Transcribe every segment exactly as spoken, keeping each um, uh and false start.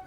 All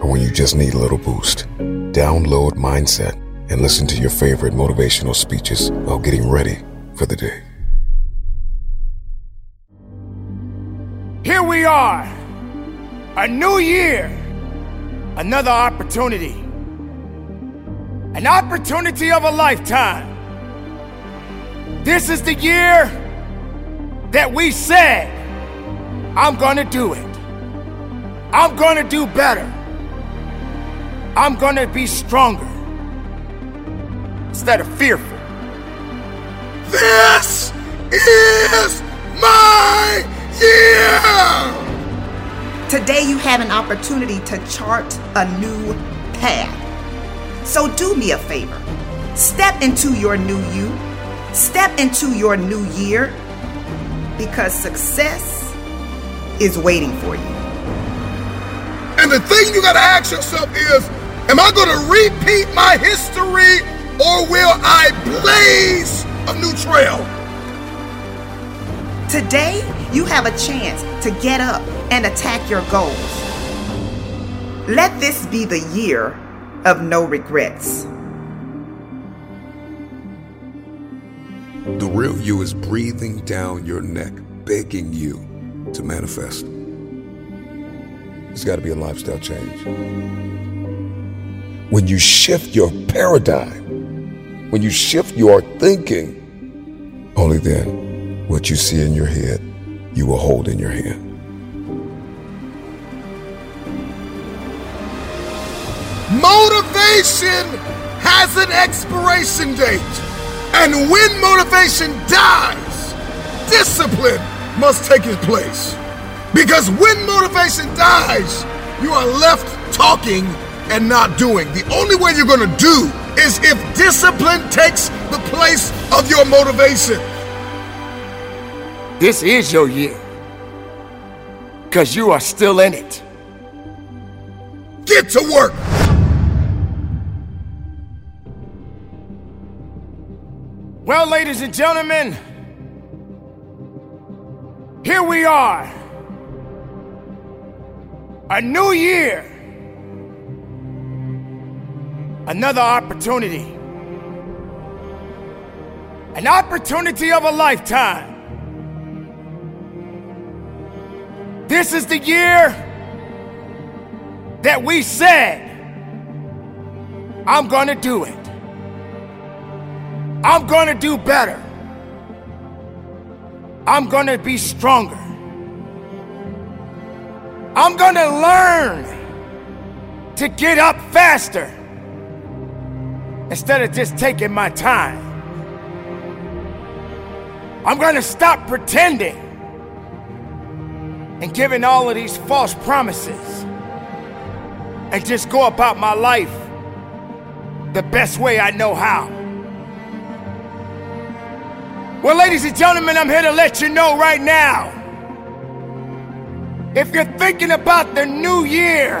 or when you just need a little boost, download Mindset and listen to your favorite motivational speeches while getting ready for the day. Here we are, a new year, another opportunity, an opportunity of a lifetime. This is the year that we said, I'm gonna do it. I'm gonna do better. I'm gonna be stronger instead of fearful. This is my year! Today you have an opportunity to chart a new path. So do me a favor. Step into your new you. Step into your new year, because success is waiting for you. And the thing you gotta ask yourself is, am I gonna repeat my history, or will I blaze a new trail? Today, you have a chance to get up and attack your goals. Let this be the year of no regrets. The real you is breathing down your neck, begging you to manifest. It's got to be a lifestyle change. When you shift your paradigm, when you shift your thinking, only then what you see in your head, you will hold in your hand. Motivation has an expiration date. And when motivation dies, discipline must take its place. Because when motivation dies, you are left talking and not doing. The only way you're going to do is if discipline takes the place of your motivation. This is your year, because you are still in it. Get to work. Well, ladies and gentlemen, here we are. A new year, another opportunity, an opportunity of a lifetime. This is the year that we said, I'm gonna do it. I'm gonna do better. I'm gonna be stronger. I'm gonna learn to get up faster instead of just taking my time. I'm gonna stop pretending and giving all of these false promises and just go about my life the best way I know how. Well, ladies and gentlemen, I'm here to let you know right now, if you're thinking about the new year,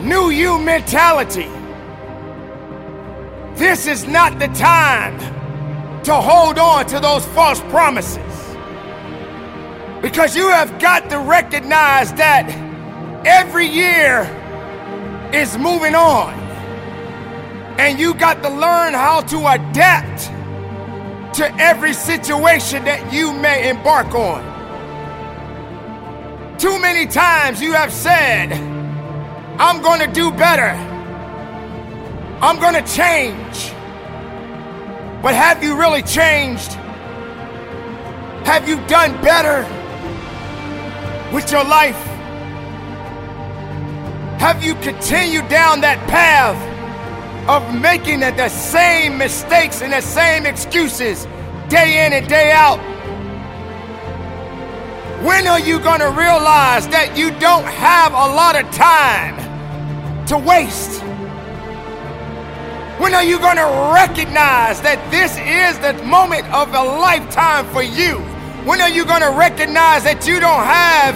new you mentality, this is not the time to hold on to those false promises. Because you have got to recognize that every year is moving on. And you got to learn how to adapt to every situation that you may embark on. Too many times you have said, I'm going to do better. I'm going to change. But have you really changed? Have you done better with your life? Have you continued down that path of making the same mistakes and the same excuses day in and day out? When are you going to realize that you don't have a lot of time to waste? When are you going to recognize that this is the moment of a lifetime for you? When are you going to recognize that you don't have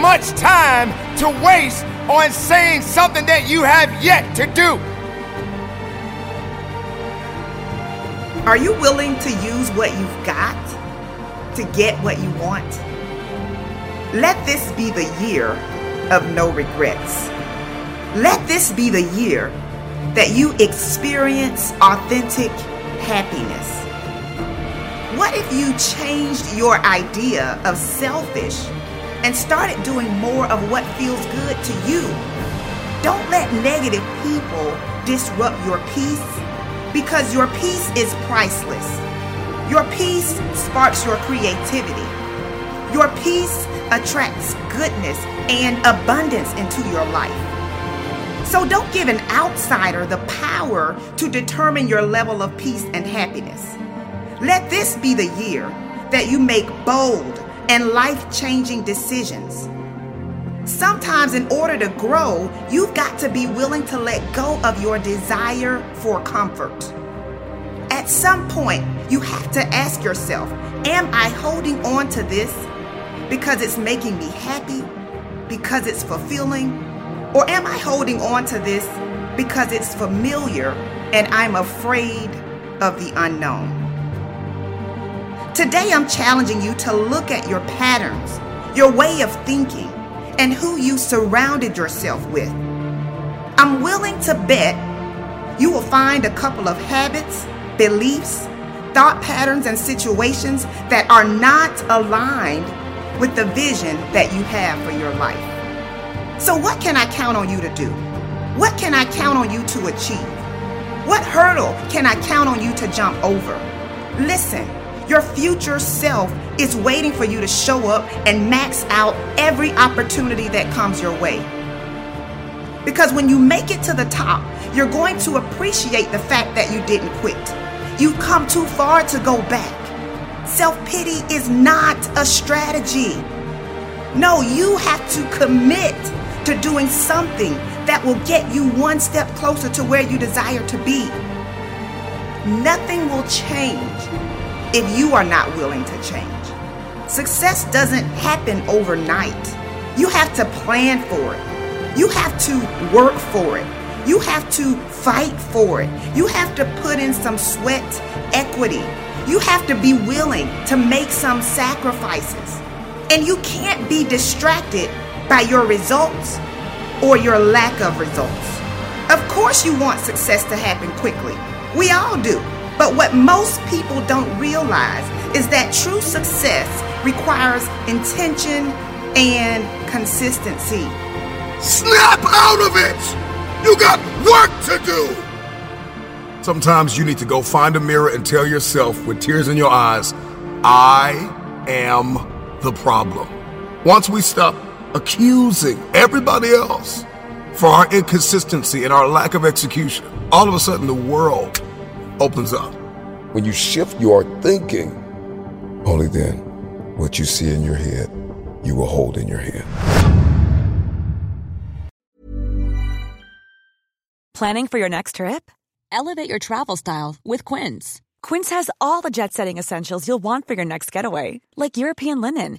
much time to waste on saying something that you have yet to do? Are you willing to use what you've got to get what you want? Let this be the year of no regrets. Let this be the year that you experience authentic happiness. What if you changed your idea of selfish and started doing more of what feels good to you? Don't let negative people disrupt your peace, because your peace is priceless. Your peace sparks your creativity. Your peace attracts goodness and abundance into your life. So don't give an outsider the power to determine your level of peace and happiness. Let this be the year that you make bold and life-changing decisions. Sometimes in order to grow, you've got to be willing to let go of your desire for comfort. At some point, you have to ask yourself, am I holding on to this because it's making me happy, because it's fulfilling? Or am I holding on to this because it's familiar and I'm afraid of the unknown? Today, I'm challenging you to look at your patterns, your way of thinking, and who you surrounded yourself with. I'm willing to bet you will find a couple of habits, beliefs, thought patterns, and situations that are not aligned with the vision that you have for your life. So what can I count on you to do? What can I count on you to achieve? What hurdle can I count on you to jump over? Listen, your future self is waiting for you to show up and max out every opportunity that comes your way. Because when you make it to the top, you're going to appreciate the fact that you didn't quit. You've come too far to go back. Self-pity is not a strategy. No, you have to commit to doing something that will get you one step closer to where you desire to be. Nothing will change if you are not willing to change. Success doesn't happen overnight. You have to plan for it. You have to work for it. You have to fight for it. You have to put in some sweat equity. You have to be willing to make some sacrifices. And you can't be distracted by your results or your lack of results. Of course you want success to happen quickly. We all do. But what most people don't realize is that true success requires intention and consistency. Snap out of it! You got work to do! Sometimes you need to go find a mirror and tell yourself with tears in your eyes, I am the problem. Once we stop accusing everybody else for our inconsistency and our lack of execution, all of a sudden the world opens up. When you shift your thinking, only then what you see in your head, you will hold in your head. Planning for your next trip? Elevate your travel style with Quince. Quince has all the jet-setting essentials you'll want for your next getaway, like European linen,